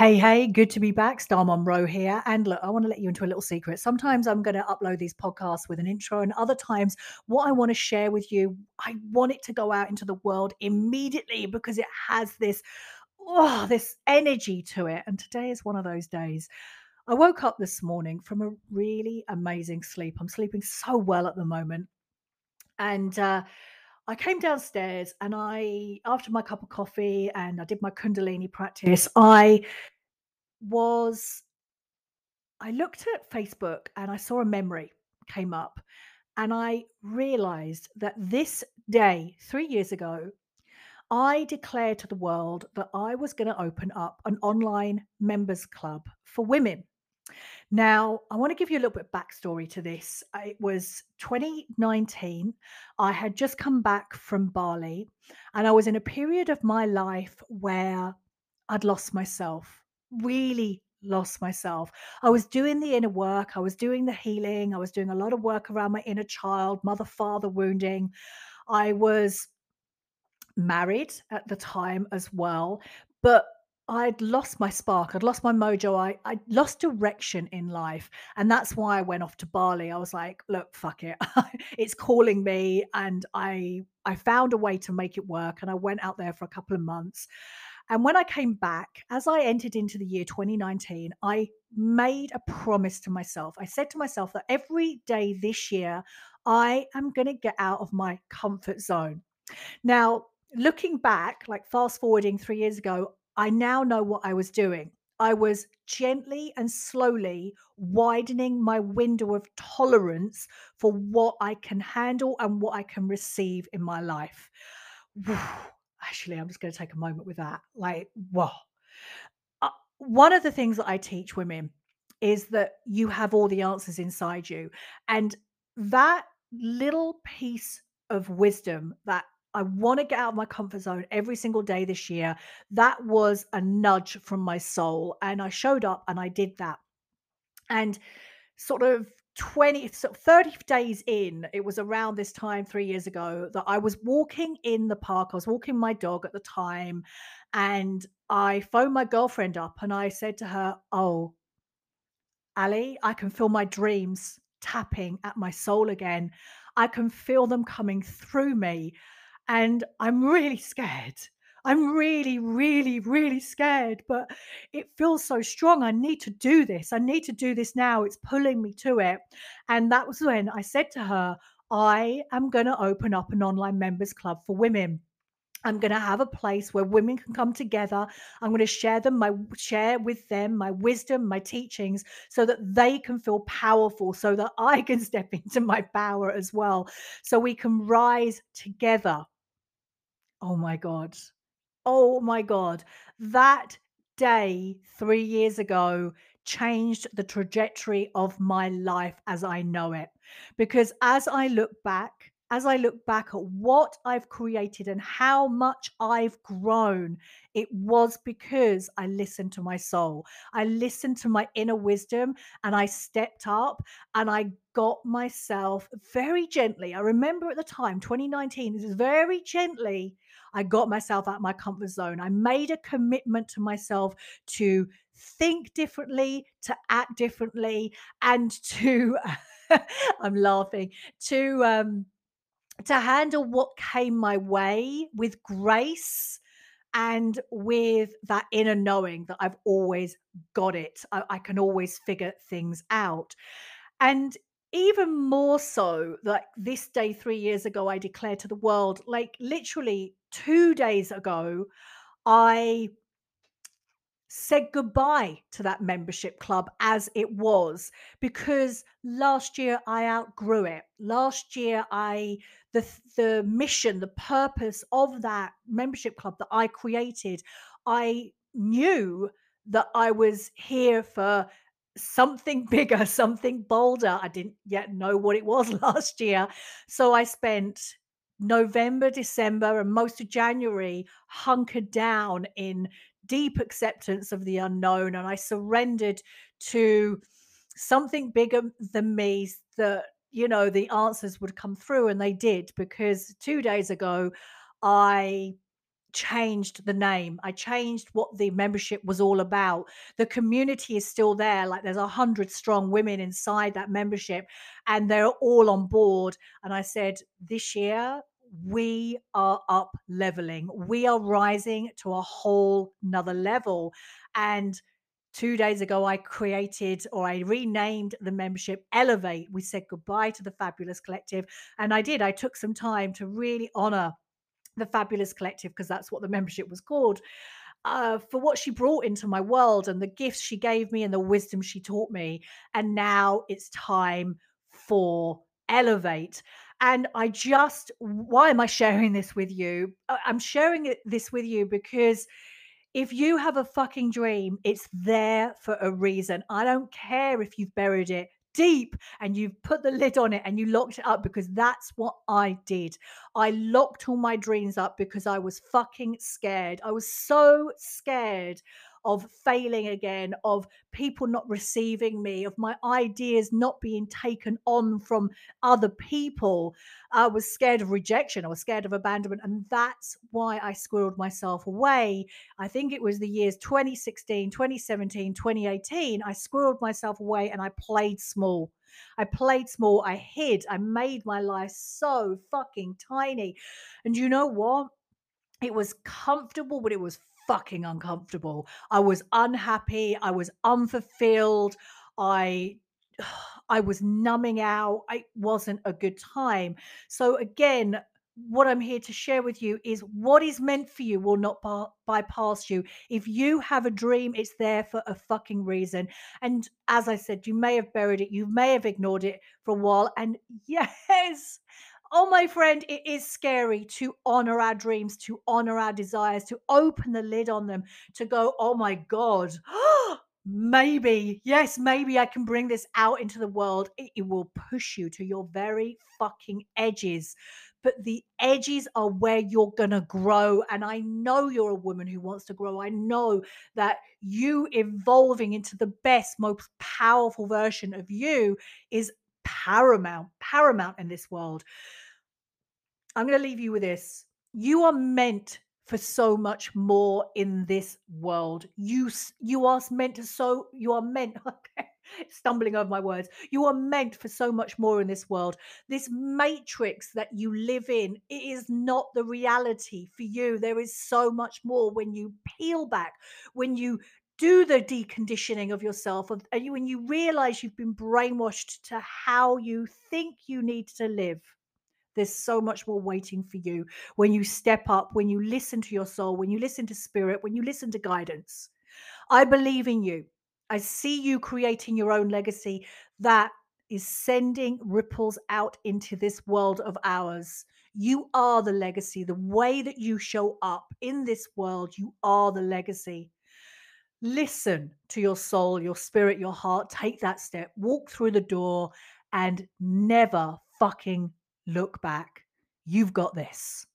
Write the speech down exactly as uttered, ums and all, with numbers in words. Hey, hey, good to be back. Star Monroe here. And look, I want to let you into a little secret. Sometimes I'm going to upload these podcasts with an intro, and other times what I want to share with you, I want it to go out into the world immediately because it has this, oh, this energy to it. And today is one of those days. I woke up this morning from a really amazing sleep. I'm sleeping so well at the moment. And uh, I came downstairs and I, after my cup of coffee and I did my Kundalini practice, I was, I looked at Facebook and I saw a memory came up and I realized that this day, three years ago, I declared to the world that I was going to open up an online members club for women. Now, I want to give you a little bit of backstory to this. It was twenty nineteen. I had just come back from Bali, and I was in a period of my life where I'd lost myself, really lost myself. I was doing the inner work. I was doing the healing. I was doing a lot of work around my inner child, mother-father wounding. I was married at the time as well, but I'd lost my spark. I'd lost my mojo. I, I lost direction in life. And that's why I went off to Bali. I was like, look, fuck it. It's calling me. And I, I found a way to make it work. And I went out there for a couple of months. And when I came back, as I entered into the year twenty nineteen, I made a promise to myself. I said to myself that every day this year, I am going to get out of my comfort zone. Now, looking back, like fast forwarding three years ago, I now know what I was doing. I was gently and slowly widening my window of tolerance for what I can handle and what I can receive in my life. Actually, I'm just going to take a moment with that. Like, whoa. Uh, one of the things that I teach women is that you have all the answers inside you. And that little piece of wisdom that I want to get out of my comfort zone every single day this year. That was a nudge from my soul. And I showed up and I did that. And sort of twenty, thirty days in, it was around this time three years ago that I was walking in the park. I was walking my dog at the time. And I phoned my girlfriend up and I said to her, oh, Ali, I can feel my dreams tapping at my soul again. I can feel them coming through me. And I'm really scared. I'm really, really, really scared, but it feels so strong. I need to do this. I need to do this now. It's pulling me to it. And that was when I said to her, I am going to open up an online members club for women. I'm going to have a place where women can come together. I'm going to share them, my share with them, my wisdom, my teachings, so that they can feel powerful, so that I can step into my power as well, so we can rise together. Oh my God. Oh my God. That day, three years ago, changed the trajectory of my life as I know it. Because as I look back, as I look back at what I've created and how much I've grown, it was because I listened to my soul. I listened to my inner wisdom and I stepped up and I got myself very gently. I remember at the time, twenty nineteen, this is very gently, I got myself out of my comfort zone. I made a commitment to myself to think differently, to act differently, and to, I'm laughing, to, um, to handle what came my way with grace and with that inner knowing that I've always got it. I, I can always figure things out. And even more so, like this day, three years ago, I declared to the world, like literally two days ago, I said goodbye to that membership club as it was, because last year I outgrew it. Last year, I the the mission, the purpose of that membership club that I created, I knew that I was here for something bigger, something bolder. I didn't yet know what it was last year. So I spent November, December, and most of January hunkered down in deep acceptance of the unknown, and I surrendered to something bigger than me, that, you know, the answers would come through, and they did, because two days ago I changed the name. I changed what the membership was all about. The community is still there. Like, there's a hundred strong women inside that membership, and they're all on board. And I said, this year we are up leveling. We are rising to a whole nother level. And two days ago, I created or I renamed the membership Elevate. We said goodbye to the Fabulous Collective. And I did. I took some time to really honor the Fabulous Collective, because that's what the membership was called, uh, for what she brought into my world and the gifts she gave me and the wisdom she taught me. And now it's time for Elevate. And I just, why am I sharing this with you? I'm sharing this with you because if you have a fucking dream, it's there for a reason. I don't care if you've buried it deep and you've put the lid on it and you locked it up, because that's what I did. I locked all my dreams up because I was fucking scared. I was so scared of failing again, of people not receiving me, of my ideas not being taken on from other people. I was scared of rejection. I was scared of abandonment. And that's why I squirreled myself away. I think it was the years twenty sixteen, twenty seventeen, twenty eighteen. I squirreled myself away and I played small. I played small. I hid. I made my life so fucking tiny. And you know what? It was comfortable, but it was fucking uncomfortable. I was unhappy. I was unfulfilled. I, I was numbing out. It wasn't a good time. So again, what I'm here to share with you is what is meant for you will not by- bypass you. If you have a dream, it's there for a fucking reason. And as I said, you may have buried it. You may have ignored it for a while. And yes, oh, my friend, it is scary to honor our dreams, to honor our desires, to open the lid on them, to go, oh, my God, maybe, yes, maybe I can bring this out into the world. It, it will push you to your very fucking edges. But the edges are where you're going to grow. And I know you're a woman who wants to grow. I know that you evolving into the best, most powerful version of you is paramount, paramount in this world. I'm going to leave you with this. You are meant for so much more in this world. You, you are meant to so, you are meant, okay, stumbling over my words. You are meant for so much more in this world. This matrix that you live in, it is not the reality for you. There is so much more when you peel back, when you do the deconditioning of yourself, and you, when you realize you've been brainwashed to how you think you need to live. There's so much more waiting for you when you step up, when you listen to your soul, when you listen to spirit, when you listen to guidance. I believe in you. I see you creating your own legacy that is sending ripples out into this world of ours. You are the legacy. The way that you show up in this world, you are the legacy. Listen to your soul, your spirit, your heart. Take that step, walk through the door, and never fucking look back. You've got this.